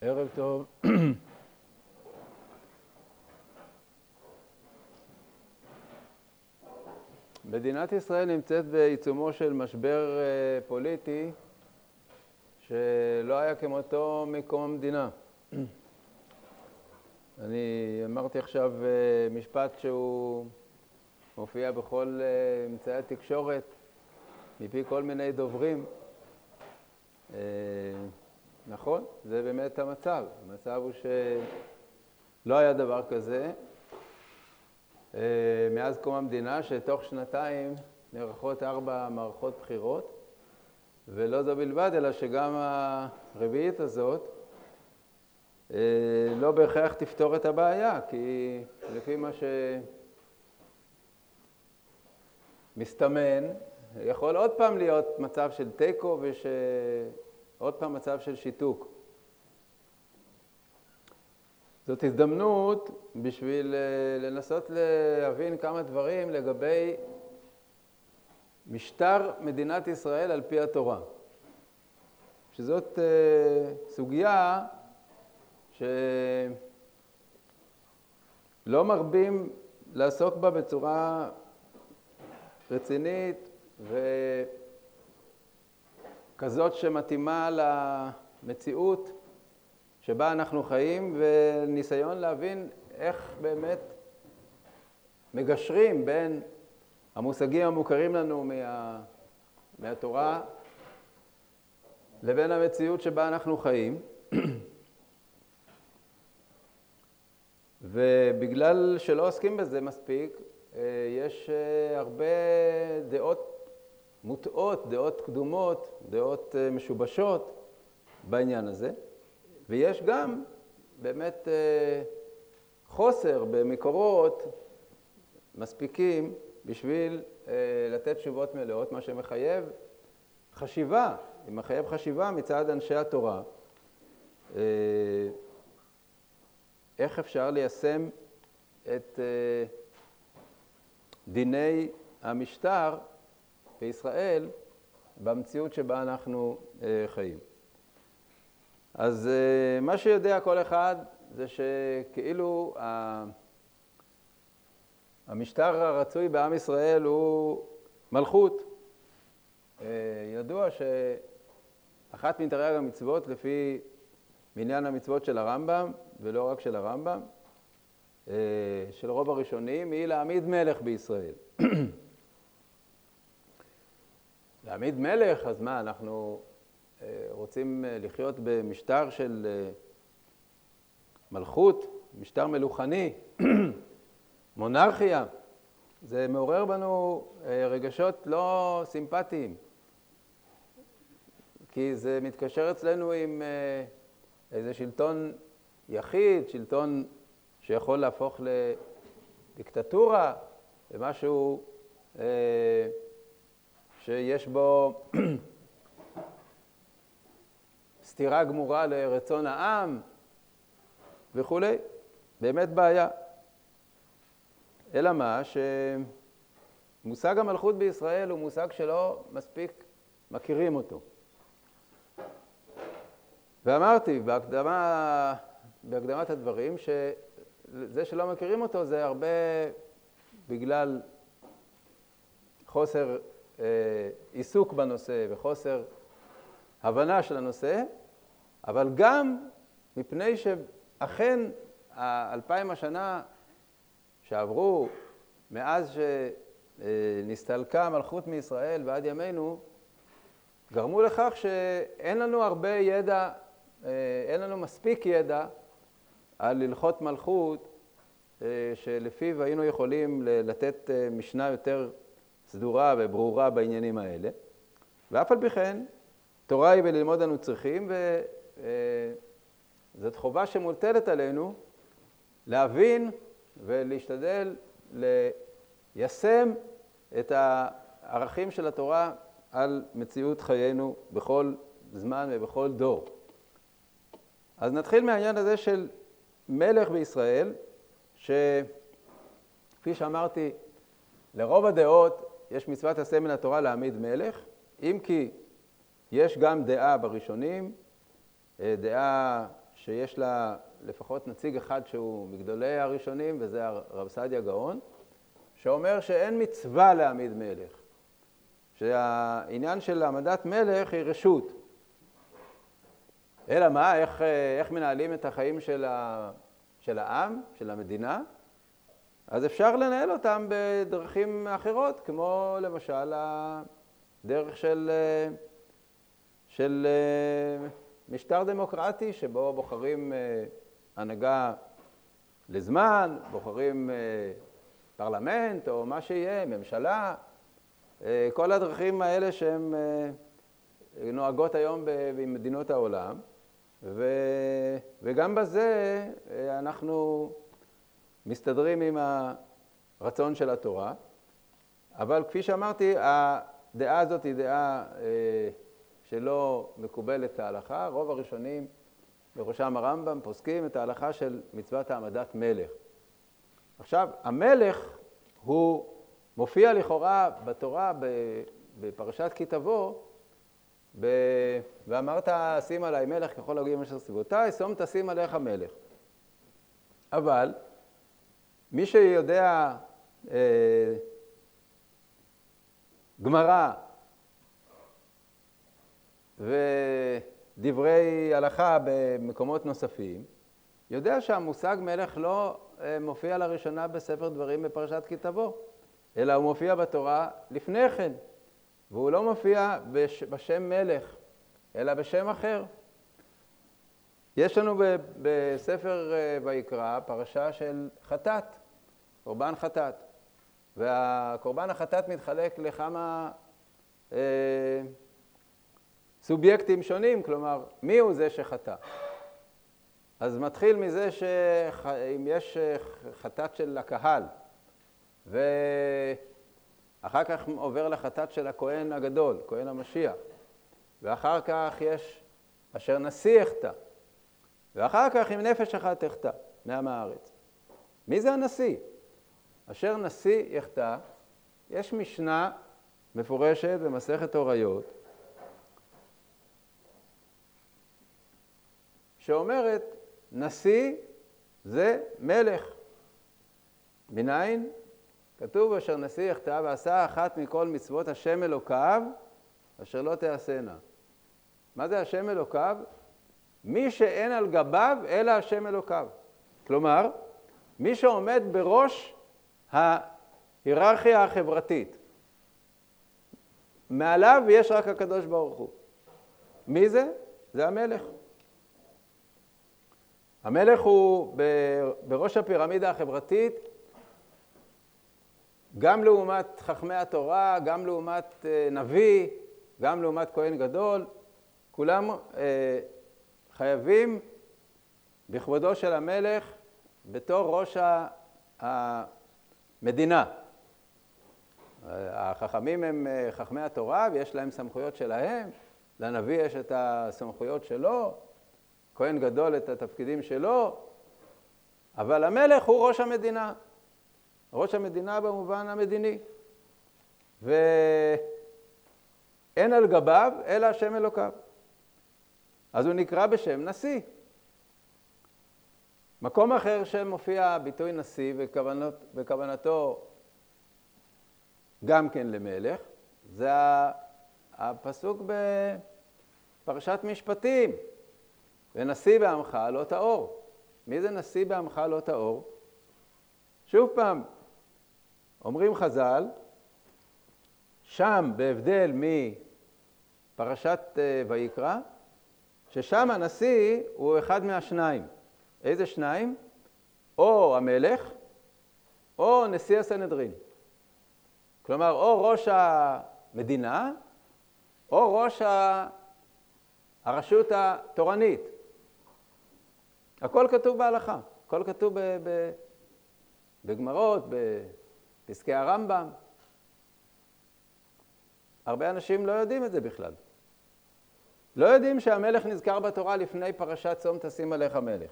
ערב טוב. מדינת ישראל נמצאת בעיצומו של משבר פוליטי שלא היה כמותו מקום המדינה. אני אמרתי עכשיו משפט שהוא מופיע בכל אמצעי התקשורת, מפי כל מיני דוברים. נכון, זה באמת המצב. המצב הוא שלא היה דבר כזה מאז קום המדינה, שתוך שנתיים נערכות 4 מערכות בחירות, ולא זו בלבד, אלא שגם הרביעית הזאת לא בהכרח תפתור את הבעיה, כי לפי מה שמסתמן, יכול עוד פעם להיות מצב של תיקו ועוד פעם מצב של שיתוק. זאת הזדמנות בשביל לנסות להבין כמה דברים לגבי משטר מדינת ישראל על פי התורה. שזאת סוגיה שלא מרבים לעסוק בה בצורה רצינית וכזאת שמתאימה למציאות שבה אנחנו חיים, וניסיון להבין איך באמת מגשרים בין המושגים המוכרים לנו מהתורה לבין המציאות שבה אנחנו חיים. ובגלל שלא עוסקים בזה מספיק, יש הרבה דעות מוטעות, דעות קדומות, דעות משובשות בעניין הזה. ויש גם באמת חוסר במקורות מספיקים בשביל לתת תשובות מלאות, מה שמחייב חשיבה, מחייב חשיבה מצד אנשי התורה. איך אפשר ליישם את דיני המשטר בישראל במציאות שבה אנחנו חיים. אז מה שיודע כל אחד זה שכאילו המשטר הרצוי בעם ישראל הוא מלכות. ידוע שאחת מתרי"ג המצוות לפי מניין המצוות של הרמב"ם, ולא רק של הרמב"ם, של רוב הראשונים, היא להעמיד מלך בישראל. להעמיד מלך, אז מה, אנחנו רוצים לחיות במשטר של מלכות, משטר מלוכני, מונרכיה. זה מעורר בנו רגשות לא סימפטיים, כי זה מתקשר אצלנו עם איזה שלטון יחיד, שלטון שיכול להפוך לדיקטטורה, למשהו שיש בו סתירה גמורה לרצון העם וכו'. באמת בעיה. אלא מה, שמושג המלכות בישראל הוא מושג שלא מספיק מכירים אותו. ואמרתי בהקדמת הדברים שזה שלא מכירים אותו זה הרבה בגלל חוסר עיסוק בנושא וחוסר הבנה של הנושא, אבל גם מפני שאכן 2000 השנה שעברו מאז שנסתלקה המלכות מישראל ועד ימינו, גרמו לכך שאין לנו הרבה ידע, אין לנו מספיק ידע על הלכות מלכות, שלפיו היינו יכולים לתת משנה יותר סדורה וברורה בעניינים האלה. ואף על פי כן, תורה היא בללמוד אנו צריכים, וזאת חובה שמוטלת עלינו להבין ולהשתדל ליישם את הערכים של התורה על מציאות חיינו בכל זמן ובכל דור. אז נתחיל מהעניין הזה של מלך בישראל, שכפי שאמרתי, לרוב הדעות יש מצוות עשה מן התורה להעמיד מלך, אם כי יש גם דעה בראשונים, דעה ש שיש לה לפחות נציג אחד שהוא מגדולי הראשונים, וזה הרב סעדיה גאון, שאומר שאין מצווה להעמיד מלך. שהעניין של העמדת מלך היא רשות. אלא מה, איך מנהלים את החיים של העם, של המדינה? אז אפשר לנהל אותם בדרכים אחרות, כמו למשל הדרך של משטר דמוקרטי, שבו בוחרים הנהגה לזמן, בוחרים פרלמנט או מה שיהיה, ממשלה, כל הדרכים האלה שהן נוהגות היום במדינות העולם, וגם בזה אנחנו מסתדרים עם הרצון של התורה, אבל כפי שאמרתי, הדעה הזאת היא דעה שלא מקובלת ההלכה. רוב הראשונים, בראשם הרמב"ם, פוסקים את ההלכה של מצוות העמדת מלך. עכשיו, המלך הוא מופיע לכאורה בתורה בפרשת כי תבוא, ואמרת שים עליי מלך ככל הגויים אשר סביבותיי, שום תשים עליך מלך. אבל מי שיודע גמרא ודברי הלכה במקומות נוספים, יודע שהמושג מלך לא מופיע לראשונה בספר דברים בפרשת כי תבוא, אלא הוא מופיע בתורה לפני כן, והוא לא מופיע בשם מלך, אלא בשם אחר. יש לנו בספר ויקרא פרשה של חטאת, קורבן חטאת. והקורבן החטאת מתחלק לכמה סובייקטים שונים, כלומר, מי הוא זה שחטא? אז מתחיל מזה שאם יש חטאת של הקהל, ואחר כך עובר לחטאת של הכהן הגדול, כהן המשיח, ואחר כך יש אשר נשיא החטא, ואחר כך עם נפש אחת החטא מעם הארץ. מי זה הנשיא? אשר נשיא החטא, יש משנה מפורשת במסכת הוריות, שאומרת, נשיא זה מלך. מניין? כתוב אשר נשיא יחטא ועשה אחת מכל מצוות השם אלוקיו אשר לא תעשנה. מה זה השם אלוקיו? מי שאין על גביו אלא השם אלוקיו. כלומר, מי שעומד בראש ההיררכיה החברתית. מעליו יש רק הקדוש ברוך הוא. מי זה? זה המלך. המלך הוא בראש הפירמידה החברתית, גם לעומת חכמי התורה, גם לעומת נביא, גם לעומת כהן גדול. כולם חייבים בכבודו של המלך בתור ראש המדינה. החכמים הם חכמי התורה ויש להם סמכויות שלהם, לנביא יש את הסמכויות שלו, כהן גדול את התפקידים שלו, אבל המלך הוא ראש המדינה. ראש המדינה במובן המדיני. ואין על גביו אלא השם אלוקיו. אז הוא נקרא בשם נשיא. מקום אחר שמופיע ביטוי נשיא וכוונתו גם כן למלך, זה הפסוק בפרשת משפטים. ונשיא בעמך לא תאור. מי זה נשיא בעמך לא תאור? שוב פעם, אומרים חז"ל, שם בהבדל מפרשת ויקרא, ששם הנשיא הוא אחד מהשניים. איזה שניים? או המלך, או נשיא הסנהדרין. כלומר, או ראש המדינה, או ראש הרשות התורנית. הכל כתוב בהלכה, הכל כתוב בגמרות, בפסקי הרמב"ם. הרבה אנשים לא יודעים את זה בכלל. לא יודעים שהמלך נזכר בתורה לפני פרשת צום תשים עליך מלך.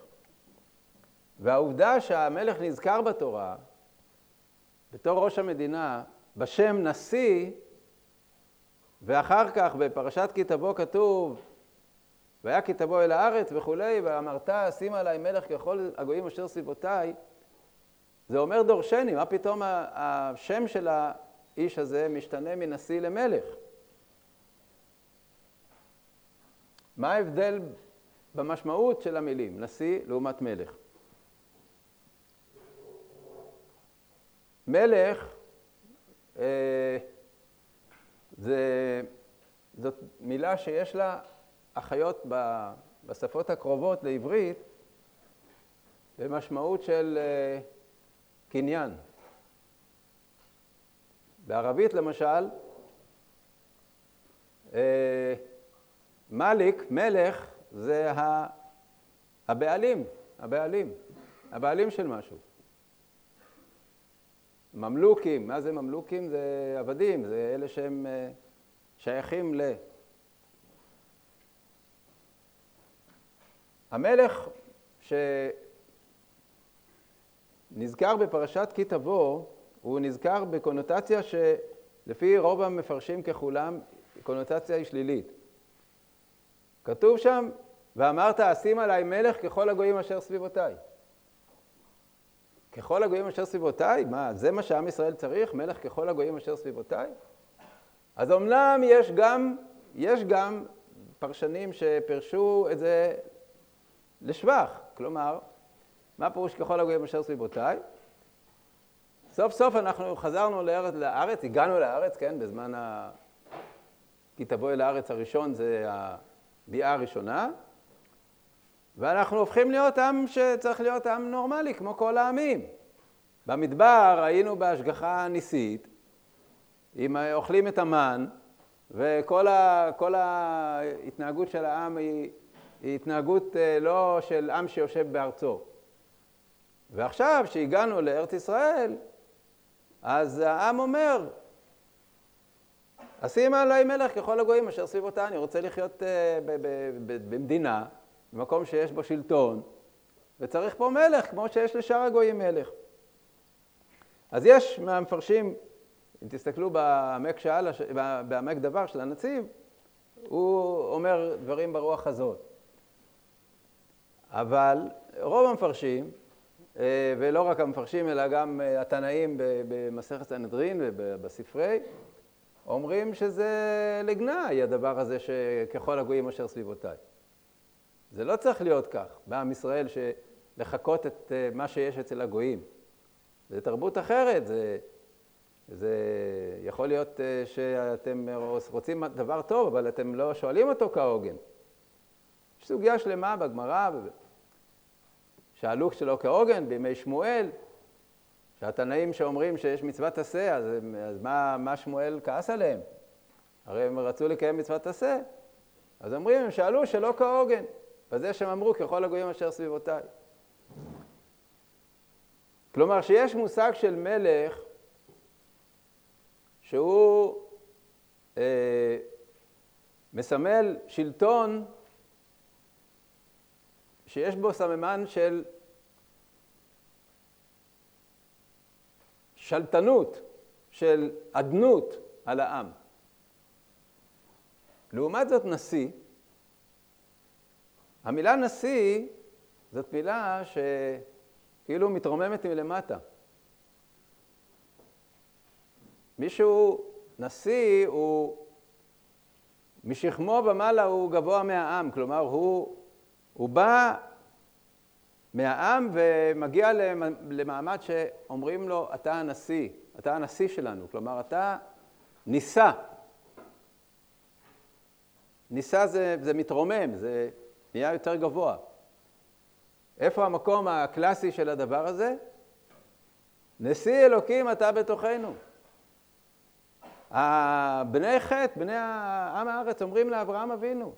והעובדה שהמלך נזכר בתורה, בתור ראש המדינה, בשם נשיא, ואחר כך בפרשת כי תבוא כתוב, והיה כי תבוא אל הארץ וכולי, ואמרת, שימה עליי מלך ככל הגויים אשר סביבותיי. זה אומר דורשני, מה פתאום השם של האיש הזה משתנה מנשיא למלך? מה ההבדל במשמעות של המילים, נשיא לעומת מלך? מלך, זאת מילה שיש לה אחיות בשפות הקרובות לעברית, במשמעות של קניין. בערבית למשל, מליק, מלך, זה הבעלים של משהו. ממלוקים, מה זה ממלוקים? זה עבדים, זה אלה שהם שייכים ל... המלך שנזכר בפרשת כי תבוא, הוא נזכר בקונוטציה שלפי רוב המפרשים ככולם, קונוטציה היא שלילית. כתוב שם, ואמרת, אשים עליי מלך ככל הגויים אשר סביבותיי. ככל הגויים אשר סביבותיי? מה, זה מה שעם ישראל צריך? מלך ככל הגויים אשר סביבותיי? אז אומנם יש גם פרשנים שפרשו את זה לשבח. כלומר, מה פירוש ככל הגויים אשר סביבותיי? סוף סוף אנחנו חזרנו לארץ, הגענו לארץ, כן, בזמן כי תבוא אל הארץ הראשון, זה הביאה הראשונה. ואנחנו הופכים להיות עם שצריך להיות עם נורמלי, כמו כל העמים. במדבר היינו בהשגחה הניסית, אם אוכלים את המן, וכל ההתנהגות של העם היא התנהגות לא של עם שיושב בארצו. ועכשיו שהגענו לארץ ישראל, אז העם אומר, אשים עליי מלך ככל הגויים אשר סביבותה, אני רוצה לחיות במדינה, במקום שיש בו שלטון, וצריך פה מלך, כמו שיש לשאר הגויים מלך. אז יש מהמפרשים, אם תסתכלו בעמק דבר של הנציב, הוא אומר דברים ברוח הזאת. אבל רוב המפרשים, ולא רק המפרשים, אלא גם התנאים במסכת סנהדרין ובספרי, אומרים שזה לגנאי הדבר הזה שככל הגויים אשר סביבותיי. זה לא צריך להיות כך, בעם ישראל שלחקות את מה שיש אצל הגויים. זה תרבות אחרת, זה יכול להיות שאתם רוצים דבר טוב, אבל אתם לא שואלים אותו כהוגן. יש סוגיה שלמה בגמרא, שאלו שלא כהוגן בימי שמואל, שהתנאים שאומרים שיש מצוות עשה, אז מה שמואל כעס עליהם? הרי הם רצו לקיים מצוות עשה. אז אומרים, הם שאלו שלא כהוגן, וזה שהם אמרו ככל הגויים אשר סביבותיי. כלומר, שיש מושג של מלך, שהוא מסמל שלטון, שיש בו סממן של שלטנות, של עדנות על העם. לעומת זאת נשיא, המילה נשיא זאת מילה שכאילו מתרוממת מלמטה. מישהו, נשיא הוא, משכמו במעלה הוא גבוה מהעם, כלומר הוא בא מהעם ומגיע למעמד שאומרים לו אתה הנשיא, אתה הנשיא שלנו, כלומר אתה ניסה. ניסה זה מתרומם, זה נהיה יותר גבוה. איפה המקום הקלאסי של הדבר הזה? נשיא אלוקים אתה בתוכנו. בני חטא, בני העם הארץ אומרים לאברהם אבינו,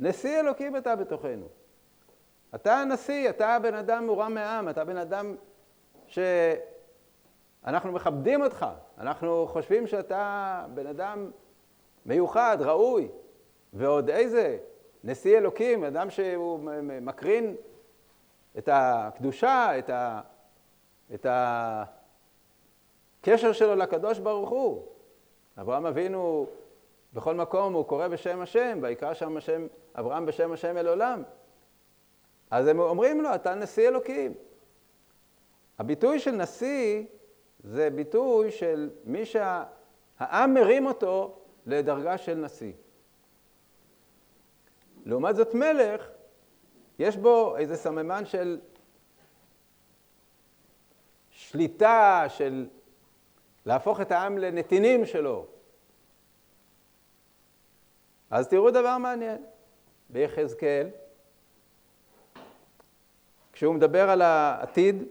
נשיא אלוקים אתה בתוכנו. אתה הנשיא, אתה הבן אדם מורם מעם, אתה בן אדם שאנחנו מכבדים אותך, אנחנו חושבים שאתה בן אדם מיוחד, ראוי. ועוד איזה נשיא אלוקים, אדם שהוא מקרין את הקדושה, את הקשר שלו לקדוש ברוך הוא. אברהם אבינו בכל מקום הוא קורא בשם השם, ויקרא שם השם, אברהם בשם השם אל עולם. אז הם אומרים לו, אתה נשיא אלוקים. הביטוי של נשיא זה ביטוי של מי שהעם מרים אותו לדרגה של נשיא. לעומת זאת מלך, יש בו איזה סממן של שליטה, של להפוך את העם לנתינים שלו. אז תראו דבר מעניין. ביחזקאל, כשהוא מדבר על העתיד,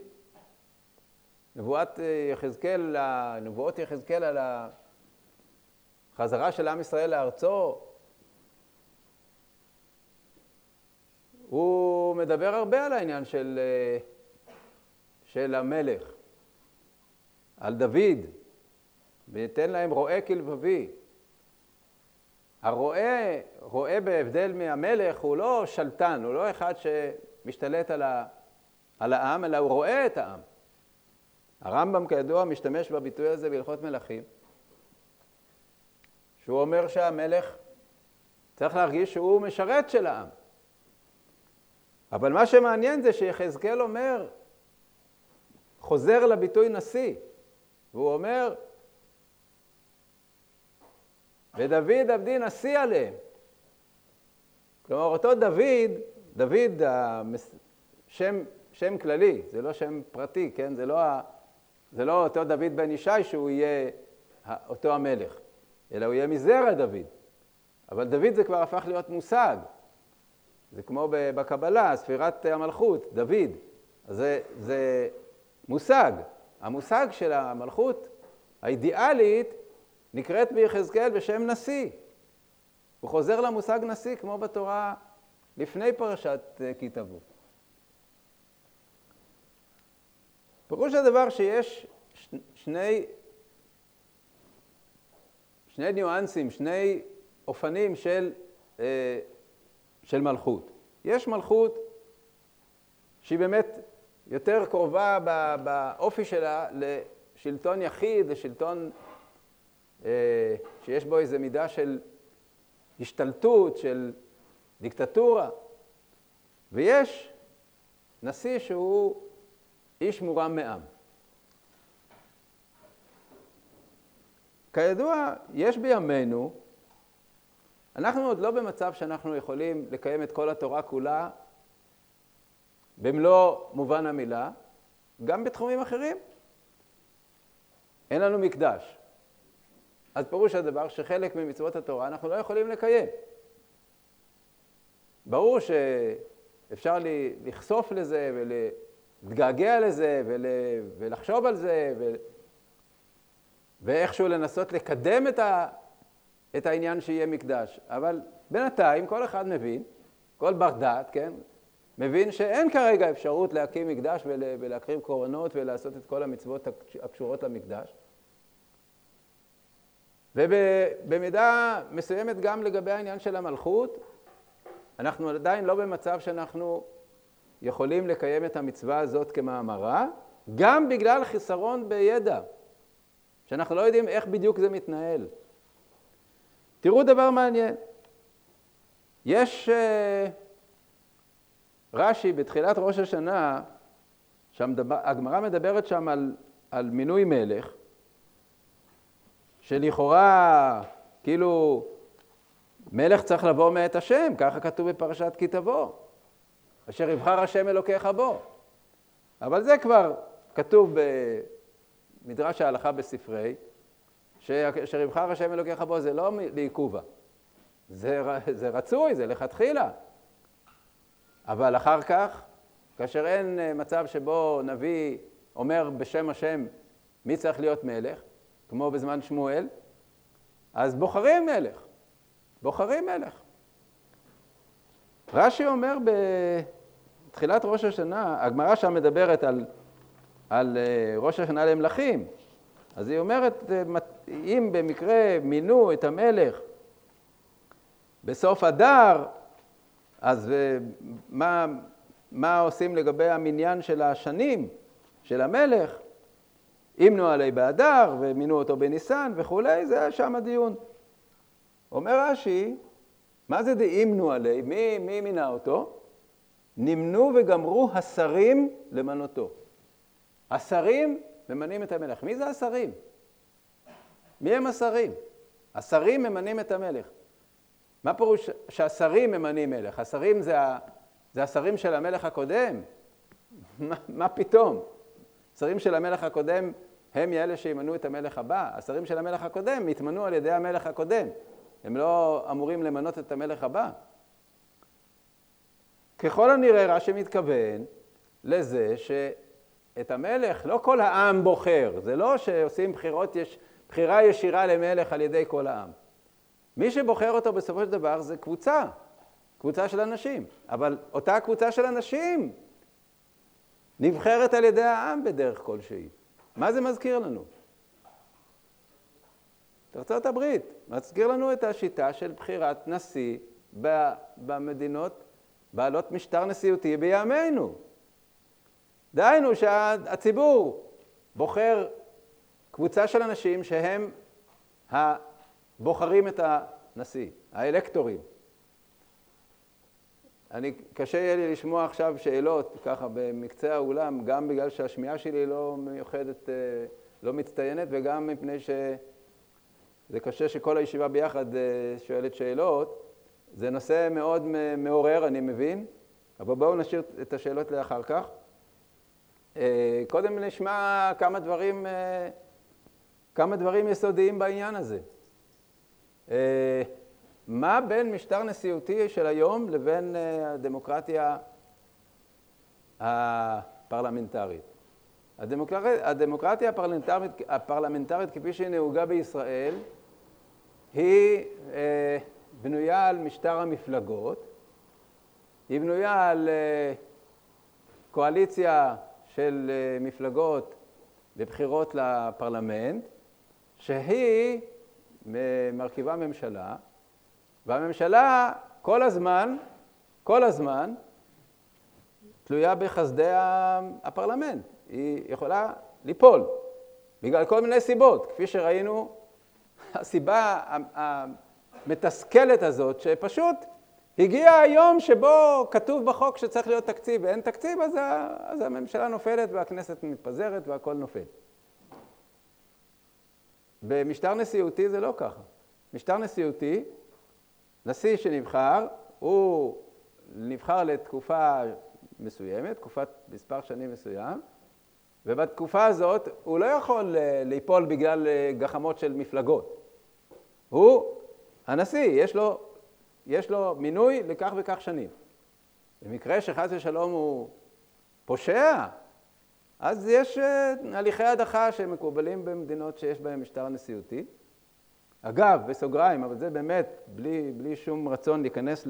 נבואות יחזקאל על החזרה של עם ישראל לארצו, הוא מדבר הרבה על העניין של המלך, על דוד, ויתן להם רועה כלבבי. הרועה, רועה בהבדל מהמלך, הוא לא שלטן, הוא לא אחד שמשתלט על העם, אלא הוא רואה את העם. הרמב"ם כידוע משתמש בביטוי הזה בהלכות מלכים, שהוא אומר שהמלך צריך להרגיש שהוא משרת של העם. אבל מה שמעניין זה שיחזקאל אומר, חוזר לביטוי נשיא, והוא אומר, ודוד עבדי נשיא עליהם. כלומר, אותו דוד, דוד שם כללי, זה לא שם פרטי, כן? זה לא אותו דוד בן ישי שהוא יהיה אותו המלך, אלא הוא יהיה מזרע דוד. אבל דוד זה כבר הפך להיות מושג. זה כמו בקבלה, ספירת המלכות, דוד. אז זה מושג. המושג של המלכות האידיאלית נקראת ביחזקאל בשם נשיא. הוא חוזר למושג נשיא כמו בתורה לפני פרשת כי תבוא. פירוש הדבר שיש שני ניואנסים, שני אופנים של מלכות. יש מלכות שהיא באמת יותר קרובה באופי שלה לשלטון יחיד, לשלטון שיש בו איזו מידה של השתלטות, של דיקטטורה. ויש נשיא שהוא איש מורם מעם. כידוע, יש בימינו, אנחנו עוד לא במצב שאנחנו יכולים לקיים את כל התורה כולה, במלוא מובן המילה, גם בתחומים אחרים. אין לנו מקדש. אז פירוש הדבר שחלק ממצוות התורה אנחנו לא יכולים לקיים. ברור שאפשר לחשוף לזה ולהתגעגע לזה ולחשוב על זה ואיכשהו לנסות לקדם את העניין שיהיה מקדש. אבל בינתיים כל אחד מבין, כל בר דעת, כן? מבין שאין כרגע אפשרות להקים מקדש ולהקריב קורבנות ולעשות את כל המצוות הקשורות למקדש. ובמידה מסוימת גם לגבי העניין של המלכות, אנחנו עדיין לא במצב שאנחנו יכולים לקיים את המצווה הזאת כמאמרה, גם בגלל חיסרון בידע, שאנחנו לא יודעים איך בדיוק זה מתנהל. תראו דבר מעניין. יש רש"י בתחילת ראש השנה, הגמרא מדברת שם על מינוי מלך, שלכאורה, כאילו, מלך צריך לבוא מאת השם, ככה כתוב בפרשת כי תבוא, אשר יבחר השם אלוקיך בו. אבל זה כבר כתוב במדרש ההלכה בספרי, שאשר יבחר השם אלוקיך בו זה לא לעיכובה. זה רצוי, זה לכתחילה. אבל אחר כך, כאשר אין מצב שבו נביא אומר בשם השם מי צריך להיות מלך, כמו בזמן שמואל, אז בוחרים מלך. בוחרים מלך. רש"י אומר בתחילת ראש השנה, הגמרא שם מדברת על ראש השנה למלכים. אז היא אומרת, אם במקרה מינו את המלך בסוף אדר, אז מה עושים לגבי המניין של השנים של המלך? אם נועלי באדר ומינו אותו בניסן וכולי, זה היה שם הדיון. אומר רש"י, מה זה דאימנו עלי? מי מינה אותו? נמנו וגמרו השרים למנותו. השרים ממנים את המלך. מי זה השרים? מי הם השרים? השרים ממנים את המלך. מה פירוש שהשרים ממנים מלך? השרים זה השרים של המלך הקודם. מה פתאום? השרים של המלך הקודם הם אלה שימנו את המלך הבא. השרים של המלך הקודם יתמנו על ידי המלך הקודם. הם לא אמורים למנות את המלך הבא. ככל הנראה רש"י מתכוון לזה שאת המלך לא כל העם בוחר. זה לא שעושים בחירות, יש בחירה ישירה למלך על ידי כל העם. מי שבוחר אותו בסופו של דבר זה קבוצה. קבוצה של אנשים. אבל אותה קבוצה של אנשים נבחרת על ידי העם בדרך כלשהי. מה זה מזכיר לנו? ארצות הברית. מזכיר לנו את השיטה של בחירת נשיא במדינות בעלות משטר נשיאותי בימינו. דהיינו שהציבור בוחר קבוצה של אנשים שהם בוחרים את הנשיא, האלקטורים. קשה יהיה לי לשמוע עכשיו שאלות ככה במקצה האולם, גם בגלל שהשמיעה שלי לא מיוחדת, לא מצטיינת, וגם מפני שזה קשה שכל הישיבה ביחד שואלת שאלות. זה נושא מאוד מעורר, אני מבין, אבל בואו נשאיר את השאלות לאחר כך. קודם נשמע כמה דברים יסודיים בעניין הזה. מה בין משטר נשיאותי של היום לבין הדמוקרטיה הפרלמנטרית? הדמוקרטיה הפרלמנטרית כפי שהיא נהוגה בישראל היא בנויה על משטר המפלגות, היא בנויה על קואליציה של מפלגות לבחירות לפרלמנט, שהיא מרכיבה ממשלה, והממשלה כל הזמן תלויה בחסדי הפרלמנט. היא יכולה ליפול, בגלל כל מיני סיבות, כפי שראינו, הסיבה המתסכלת הזאת, שפשוט הגיע היום שבו כתוב בחוק שצריך להיות תקציב, ואין תקציב, אז הממשלה נופלת והכנסת מתפזרת והכל נופל. במשטר נשיאותי זה לא ככה. משטר נשיאותי, נשיא שנבחר, הוא נבחר לתקופה מסוימת, תקופת מספר שנים מסוים, ובתקופה הזאת הוא לא יכול ליפול בגלל גחמות של מפלגות. הוא הנשיא, יש לו מינוי לכך וכך שנים. במקרה שחס ושלום הוא פושע, אז יש הליכי הדחה שמקובלים במדינות שיש בהן משטר נשיאותי. אגב, בסוגריים, אבל זה באמת, בלי שום רצון להיכנס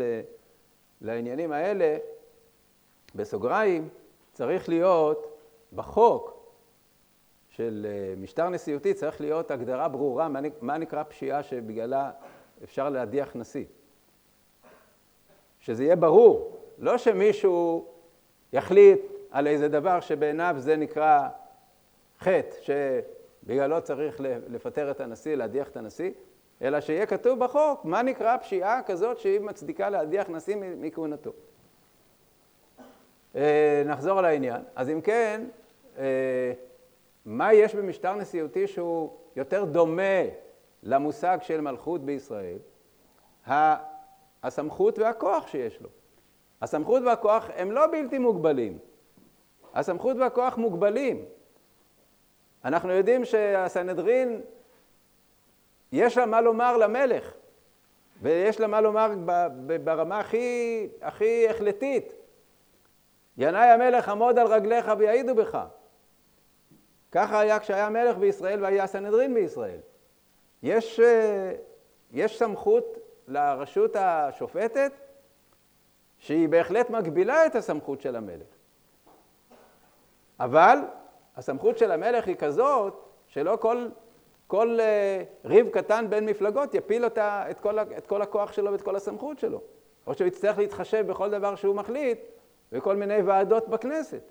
לעניינים האלה, בסוגריים צריך להיות בחוק של משטר נשיאותי, צריך להיות הגדרה ברורה, מה נקרא פשיעה שבגללה אפשר להדיח נשיא. שזה יהיה ברור, לא שמישהו יחליט על איזה דבר שבעיניו זה נקרא חטא, שבגללו צריך לפטר את הנשיא, להדיח את הנשיא, אלא שיהיה כתוב בחוק מה נקרא פשיעה כזאת שהיא מצדיקה להדיח נשיא מכהונתו. נחזור לעניין. אז אם כן, מה יש במשטר נשיאותי שהוא יותר דומה למושג של מלכות בישראל? הסמכות והכוח שיש לו. הסמכות והכוח הם לא בלתי מוגבלים. הסמכות והכוח מוגבלים. אנחנו יודעים שהסנהדרין יש לה מה לומר למלך, ויש לה מה לומר ברמה הכי החלטית. ינאי המלך עמוד על רגליך ויעידו בך. ככה היה כשהיה מלך בישראל והיה סנהדרין בישראל. יש סמכות לרשות השופטת שהיא בהחלט מגבילה את הסמכות של המלך. אבל הסמכות של המלך היא כזאת שלא כל ריב קטן בין מפלגות יפיל אותה, את כל הכוח שלו ואת כל הסמכות שלו. או שהוא יצטרך להתחשב בכל דבר שהוא מחליט וכל מיני ועדות בכנסת.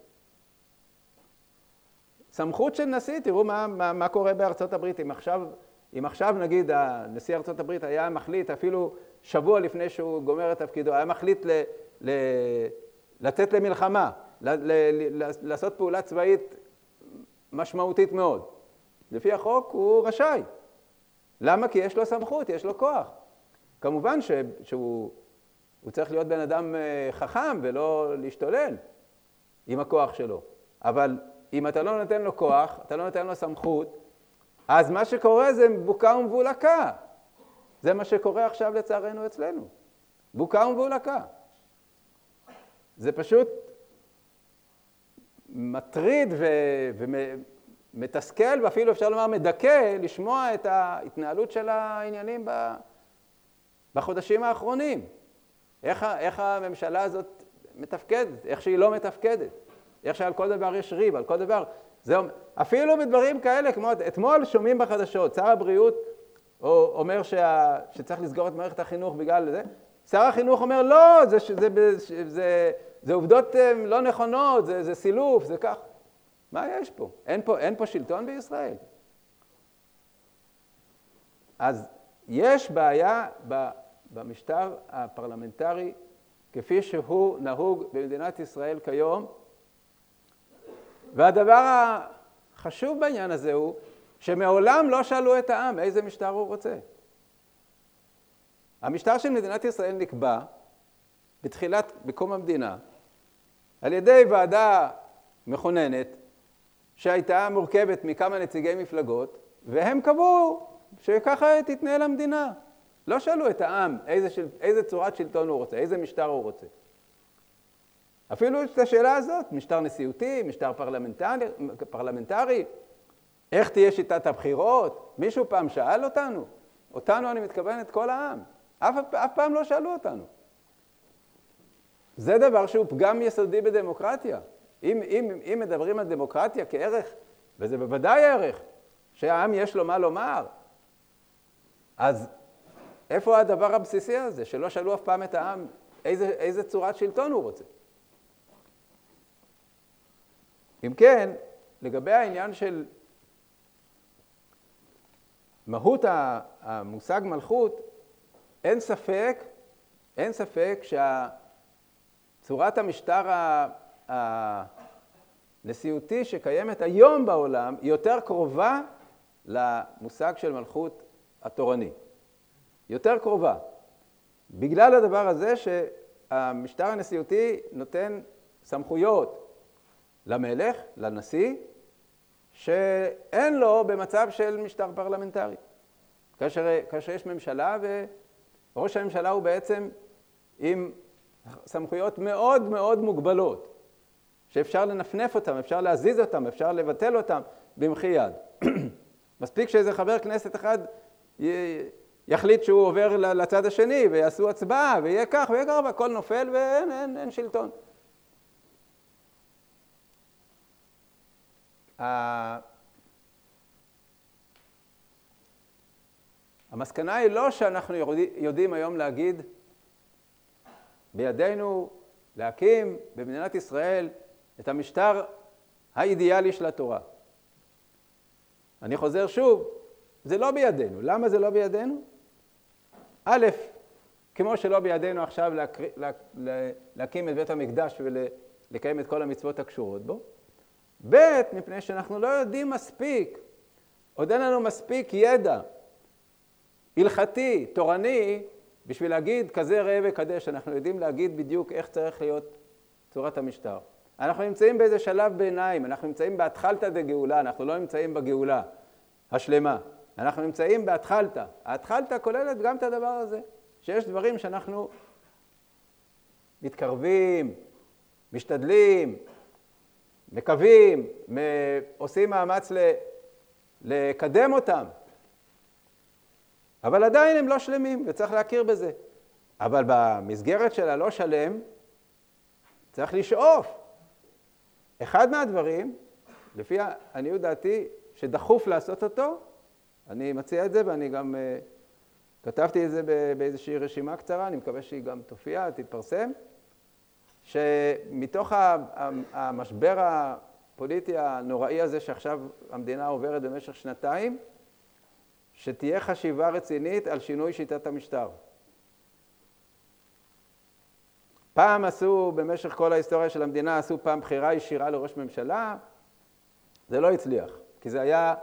סמכות של נשיא, תראו מה קורה בארצות הברית. אם עכשיו אם עכשיו נגיד נשיא ארצות הברית היה מחליט, אפילו שבוע לפני שהוא גומר את תפקידו, היה מחליט לצאת למלחמה, לעשות פעולה צבאית משמעותית מאוד. לפי החוק הוא רשאי. למה? כי יש לו סמכות, יש לו כוח. כמובן שהוא צריך להיות בן אדם חכם ולא להשתולל עם הכוח שלו. אבל אם אתה לא נותן לו כוח, אתה לא נותן לו סמכות, אז מה שקורה זה בוקה ומבולקה. זה מה שקורה עכשיו לצערנו אצלנו. בוקה ומבולקה. זה פשוט מטריד ומתסכל, ואפילו אפשר לומר מדכא, לשמוע את ההתנהלות של העניינים בחודשים האחרונים. איך הממשלה הזאת מתפקדת, איך שהיא לא מתפקדת, איך שעל כל דבר יש ריב, על כל דבר. אפילו בדברים כאלה, כמו אתמול שומעים בחדשות, שר הבריאות אומר שצריך לסגור את מערכת החינוך בגלל זה. שר החינוך אומר, לא, זה עובדות לא נכונות, זה סילוף, זה כך. מה יש פה? אין פה שלטון בישראל. אז יש בעיה במשטר הפרלמנטרי, כפי שהוא נהוג במדינת ישראל כיום. והדבר החשוב בעניין הזה הוא שמעולם לא שאלו את העם איזה משטר הוא רוצה. המשטר של מדינת ישראל נקבע בתחילת בקום המדינה על ידי ועדה מכוננת שהייתה מורכבת מכמה נציגי מפלגות, והם קבעו שככה תתנהל המדינה. לא שאלו את העם איזה צורת שלטון הוא רוצה, איזה משטר הוא רוצה. אפילו את השאלה הזאת, משטר נשיאותי, משטר פרלמנטרי, איך תהיה שיטת הבחירות? מישהו פעם שאל אותנו? אותנו אני מתכוון את כל העם. אף פעם לא שאלו אותנו. זה דבר שהוא פגם יסודי בדמוקרטיה. אם מדברים על דמוקרטיה כערך, וזה בוודאי ערך, שהעם יש לו מה לומר, אז איפה הדבר הבסיסי הזה, שלא שאלו אף פעם את העם איזה צורת שלטון הוא רוצה? אם כן, לגבי העניין של מהות המושג מלכות, אין ספק שצורת המשטר הנשיאותי שקיימת היום בעולם היא יותר קרובה למושג של מלכות התורני. יותר קרובה. בגלל הדבר הזה שהמשטר הנשיאותי נותן סמכויות למלך, לנשיא, שאין לו במצב של משטר פרלמנטרי. כאשר יש ממשלה, וראש הממשלה הוא בעצם עם סמכויות מאוד מאוד מוגבלות, שאפשר לנפנף אותם, אפשר להזיז אותם, אפשר לבטל אותם במחי יד. מספיק שאיזה חבר כנסת אחד יחליט שהוא עובר לצד השני, ויעשו הצבעה, ויהיה כך ויהיה כך, והכל נופל ואין אין שלטון. המסקנה היא לא שאנחנו יודעים היום להגיד בידינו להקים במדינת ישראל את המשטר האידיאלי של התורה. אני חוזר שוב, זה לא בידינו. למה זה לא בידינו? א', כמו שלא בידינו עכשיו להקים את בית המקדש ולקיים את כל המצוות הקשורות בו, ב', מפני שאנחנו לא יודעים מספיק, עוד אין לנו מספיק ידע הלכתי, תורני, בשביל להגיד כזה ראה וקדש, אנחנו יודעים להגיד בדיוק איך צריך להיות צורת המשטר. אנחנו נמצאים באיזה שלב ביניים, אנחנו נמצאים בהתחלתא דגאולה, אנחנו לא נמצאים בגאולה השלמה. אנחנו נמצאים בהתחלתא. ההתחלתא כוללת גם את הדבר הזה, שיש דברים שאנחנו מתקרבים, משתדלים, מקווים, עושים מאמץ לקדם אותם. אבל עדיין הם לא שלמים, וצריך להכיר בזה. אבל במסגרת של הלא שלם, צריך לשאוף. אחד מהדברים, לפי עניות דעתי, שדחוף לעשות אותו, אני מציע את זה, ואני גם כתבתי את זה באיזושהי רשימה קצרה, אני מקווה שהיא גם תופיע, תתפרסם, שמתוך המשבר הפוליטי הנוראי הזה שעכשיו המדינה עוברת במשך שנתיים, שתהיה חשיבה רצינית על שינוי שיטת המשטר. פעם עשו, במשך כל ההיסטוריה של המדינה, עשו פעם בחירה ישירה לראש ממשלה, זה לא הצליח, כי זה היה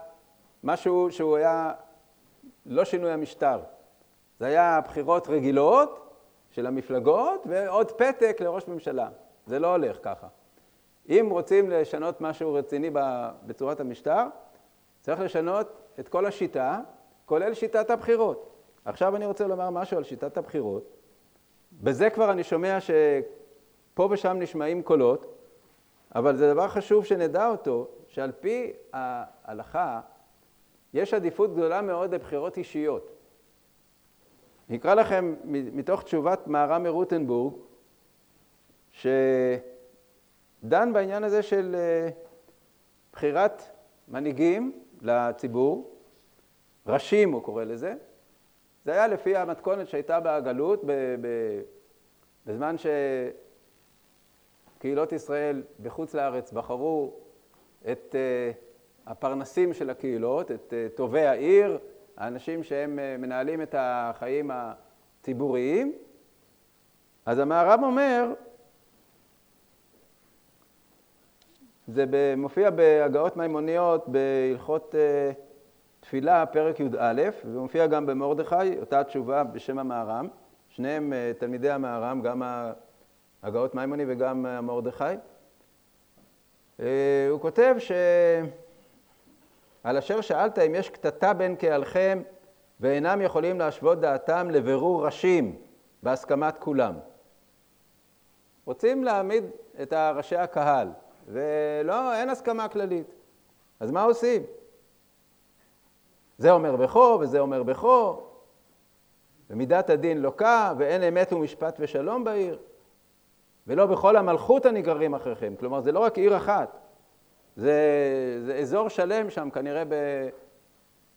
משהו שהוא היה לא שינוי המשטר. זה היה בחירות רגילות של המפלגות ועוד פתק לראש ממשלה. זה לא הולך ככה. אם רוצים לשנות משהו רציני בצורת המשטר, צריך לשנות את כל השיטה, כולל שיטת הבחירות. עכשיו אני רוצה לומר משהו על שיטת הבחירות. בזה כבר אני שומע שפה ושם נשמעים קולות, אבל זה דבר חשוב שנדע אותו, שעל פי ההלכה יש עדיפות גדולה מאוד לבחירות אישיות. נקרא לכם מתוך תשובת מהר"ם מרוטנבורג, שדן בעניין הזה של בחירת מנהיגים לציבור, ראשים הוא קורא לזה. זה היה לפי המתכונת שהייתה בהגלות בזמן שקהילות ישראל בחוץ לארץ בחרו את הפרנסים של הקהילות, את טובי העיר, האנשים שהם מנהלים את החיים הציבוריים. אז המהר"ם אומר, זה מופיע בהגהות מימוניות בהלכות תפילה, פרק י"א, ומופיע גם במרדכי, אותה התשובה בשם המהר"ם. שניהם תלמידי המהר"ם, גם הגהות מימוני וגם מרדכי. הוא כותב על אשר שאלת אם יש קטטה בין קהלכם ואינם יכולים להשוות דעתם לבירור ראשים בהסכמת כולם. רוצים להעמיד את ראשי הקהל, ולא, אין הסכמה כללית. אז מה עושים? זה אומר בכו וזה אומר בכו, ומידת הדין לוקה, ואין אמת ומשפט ושלום בעיר, ולא בכל המלכות הנגררים אחריכם. כלומר, זה לא רק עיר אחת. זה אזור שלם שם, כנראה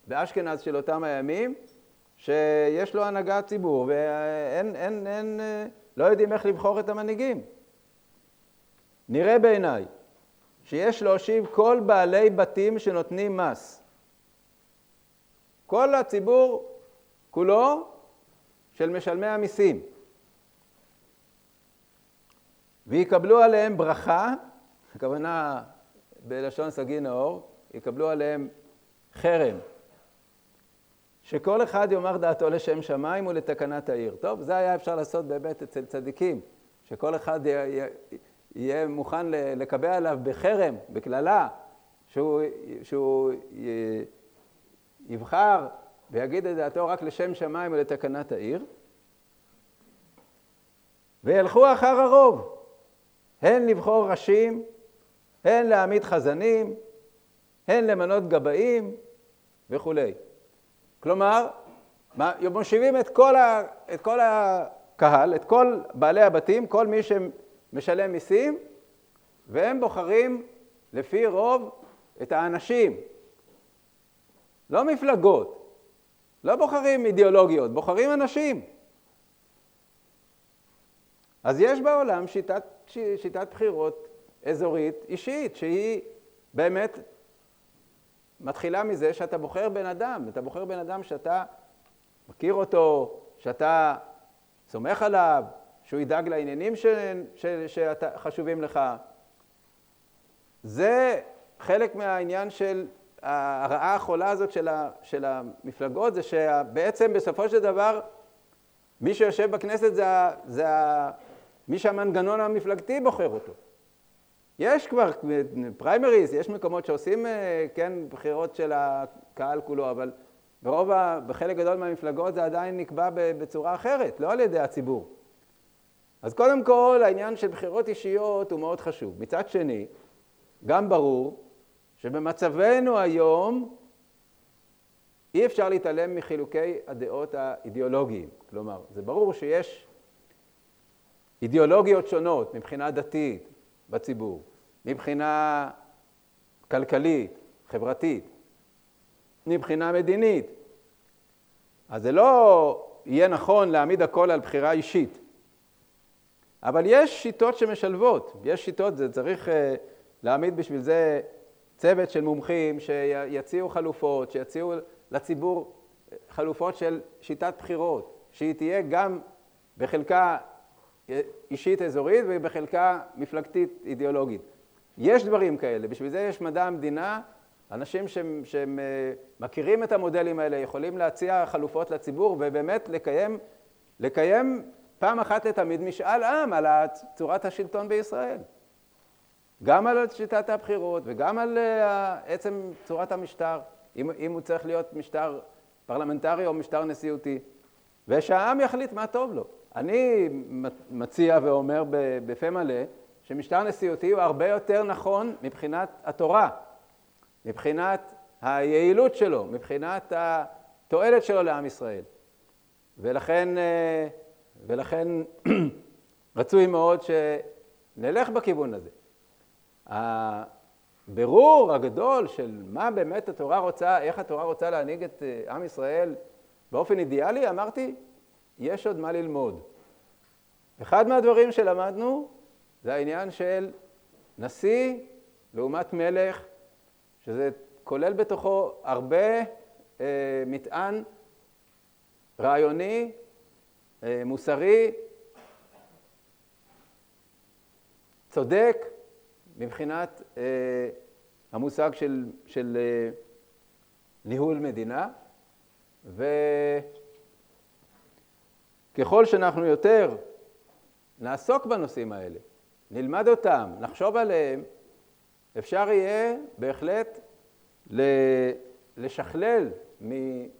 באשכנז של אותם הימים, שיש לו הנהגת ציבור, ואין, לא יודעים איך לבחור את המנהיגים. נראה בעיניי שיש להושיב כל בעלי בתים שנותנים מס. כל הציבור כולו של משלמי המיסים. ויקבלו עליהם ברכה, הכוונה בלשון סגי נאור, יקבלו עליהם חרם. שכל אחד יאמר דעתו לשם שמיים ולתקנת העיר. טוב, זה היה אפשר לעשות באמת אצל צדיקים, שכל אחד יהיה מוכן לקבע עליו בחרם, בקללה, שהוא יבחר ויגיד את דעתו רק לשם שמיים ולתקנת העיר. וילכו אחר הרוב, הן לבחור ראשים, הן להעמיד חזנים, הן למנות גבאים וכו'. כלומר, מושיבים את כל הקהל, את כל בעלי הבתים, כל מי שמשלם מיסים, והם בוחרים לפי רוב את האנשים. לא מפלגות, לא בוחרים אידיאולוגיות, בוחרים אנשים. אז יש בעולם שיטת בחירות אזורית אישית, שהיא באמת מתחילה מזה שאתה בוחר בן אדם. אתה בוחר בן אדם שאתה מכיר אותו, שאתה סומך עליו, שהוא ידאג לעניינים שחשובים לך. זה חלק מהעניין של הרעה החולה הזאת של המפלגות, זה שבעצם בסופו של דבר מי שיושב בכנסת זה מי שהמנגנון המפלגתי בוחר אותו. יש כבר פריימריז, יש מקומות שעושים כן בחירות של הקהל כולו, אבל בחלק גדול מהמפלגות זה עדיין נקבע בצורה אחרת, לא על ידי הציבור. אז קודם כל העניין של בחירות אישיות הוא מאוד חשוב. מצד שני, גם ברור שבמצבנו היום אי אפשר להתעלם מחילוקי הדעות האידיאולוגיים. כלומר, זה ברור שיש אידיאולוגיות שונות מבחינה דתית בציבור, מבחינה כלכלית, חברתית, מבחינה מדינית. אז זה לא יהיה נכון להעמיד הכל על בחירה אישית. אבל יש שיטות שמשלבות, יש שיטות, זה צריך להעמיד בשביל זה צוות של מומחים שיציעו חלופות, שיציעו לציבור חלופות של שיטת בחירות, שהיא תהיה גם בחלקה אישית אזורית ובחלקה מפלגתית אידיאולוגית. יש דברים כאלה, בשביל זה יש מדע המדינה, אנשים שהם מכירים את המודלים האלה, יכולים להציע חלופות לציבור ובאמת לקיים פעם אחת לתמיד משאל עם על צורת השלטון בישראל. גם על שיטת הבחירות וגם על עצם צורת המשטר, אם הוא צריך להיות משטר פרלמנטרי או משטר נשיאותי, ושהעם יחליט מה טוב לו. אני מציע ואומר בפה מלא שמשטר נשיאותי הוא הרבה יותר נכון מבחינת התורה, מבחינת היעילות שלו, מבחינת התועלת שלו לעם ישראל. ולכן רצוי מאוד שנלך בכיוון הזה. הבירור הגדול של מה באמת התורה רוצה, איך התורה רוצה להנהיג את עם ישראל באופן אידיאלי, אמרתי, יש עוד מה ללמוד. אחד מהדברים שלמדנו זה העניין של נשיא לעומת מלך, שזה כולל בתוכו הרבה מטען רעיוני, מוסרי, צודק, מבחינת המושג של ניהול מדינה. וככל שאנחנו יותר נעסוק בנושאים האלה, נלמד אותם, נחשוב עליהם, אפשר יהיה בהחלט לשכלל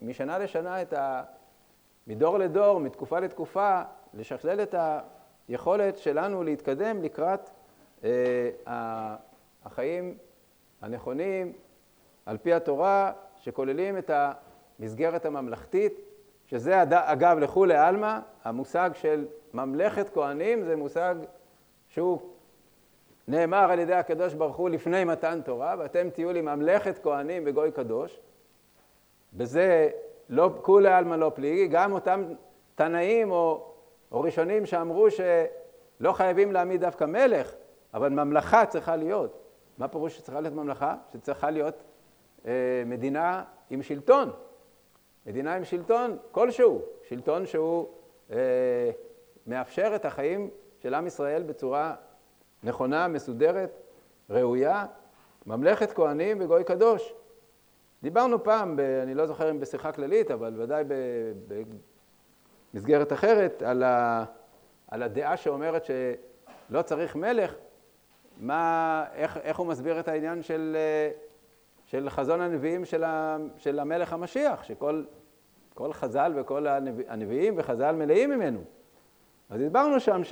משנה לשנה, מדור לדור, מתקופה לתקופה, לשכלל את היכולת שלנו להתקדם לקראת החיים הנכונים על פי התורה, שכוללים את המסגרת הממלכתית, שזה אגב לכולי עלמא, המושג של ממלכת כהנים זה מושג שהוא נאמר על ידי הקדוש ברוך הוא לפני מתן תורה, ואתם תהיו לי ממלכת כהנים בגוי קדוש. בזה לא כולי עלמא לא פליגי, גם אותם תנאים או ראשונים שאמרו שלא חייבים להעמיד דווקא מלך, אבל ממלכה צריכה להיות. מה פירוש שצריכה להיות ממלכה? שצריכה להיות מדינה עם שלטון. מדינה עם שלטון כלשהו. שלטון שהוא מאפשר את החיים של עם ישראל בצורה נכונה, מסודרת, ראויה. ממלכת כהנים וגוי קדוש. דיברנו פעם, אני לא זוכר אם בשיחה כללית, אבל ודאי במסגרת אחרת, על הדעה שאומרת שלא צריך מלך. איך הוא מסביר את העניין של חזון הנביאים של המלך המשיח, שכל חז"ל וכל הנביאים וחז"ל מלאים ממנו. אז דיברנו שם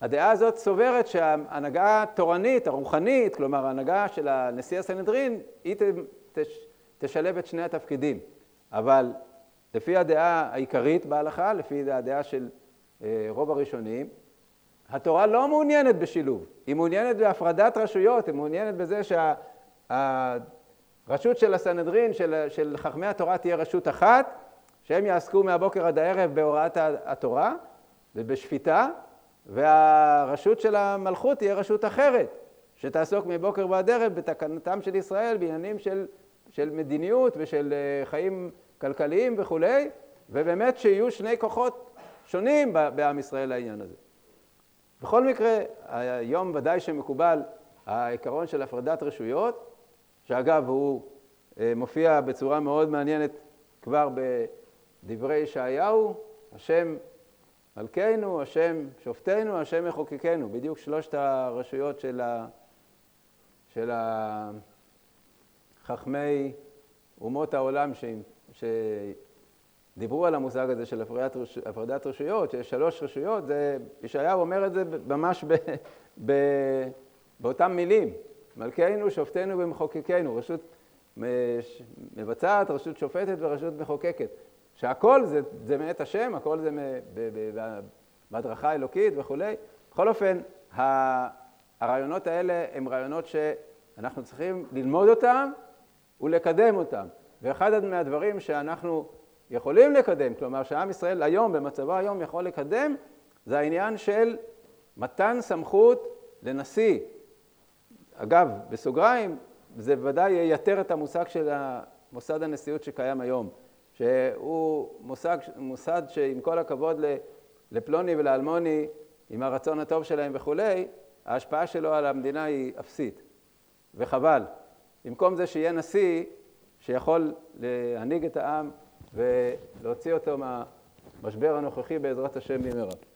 שהדעה הזאת סוברת שההנהגה התורנית, הרוחנית, כלומר ההנהגה של הנשיא הסנהדרין, היא תשלב את שני התפקידים. אבל לפי הדעה העיקרית בהלכה, לפי הדעה של רוב הראשונים, התורה לא מעוניינת בשילוב, היא מעוניינת בהפרדת רשויות, היא מעוניינת בזה שהרשות של הסנהדרין, של חכמי התורה תהיה רשות אחת, שהם יעסקו מהבוקר עד הערב בהוראת התורה ובשפיטה, והרשות של המלכות תהיה רשות אחרת, שתעסוק מבוקר ועד ערב בתקנתם של ישראל, בעניינים של מדיניות ושל חיים כלכליים וכו', ובאמת שיהיו שני כוחות שונים בעם ישראל לעניין הזה. בכל מקרה, היום ודאי שמקובל העיקרון של הפרדת רשויות, שאגב הוא מופיע בצורה מאוד מעניינת כבר בדברי ישעיהו, השם מלכנו, השם שופטנו, השם מחוקקנו, בדיוק שלושת הרשויות של חכמי אומות העולם דיברו על המושג הזה של הפרדת רשויות, שיש שלוש רשויות, ישעיהו אומר את זה ממש באותם מילים. מלכנו, שופטנו ומחוקקנו, רשות מבצעת, רשות שופטת ורשות מחוקקת. שהכל זה מאת השם, הכל זה בהדרכה אלוקית וכו'. בכל אופן, הרעיונות האלה הם רעיונות שאנחנו צריכים ללמוד אותם ולקדם אותם. ואחד מהדברים שאנחנו יכולים לקדם, כלומר שעם ישראל היום, במצבו היום יכול לקדם, זה העניין של מתן סמכות לנשיא. אגב, בסוגריים, זה ודאי ייתר את המושג של מוסד הנשיאות שקיים היום, שהוא מוסד שעם כל הכבוד לפלוני ולאלמוני, עם הרצון הטוב שלהם וכולי, ההשפעה שלו על המדינה היא אפסית. וחבל. במקום זה שיהיה נשיא שיכול להנהיג את העם ולהוציא אותו מהמשבר הנוכחי בעזרת השם במהרה.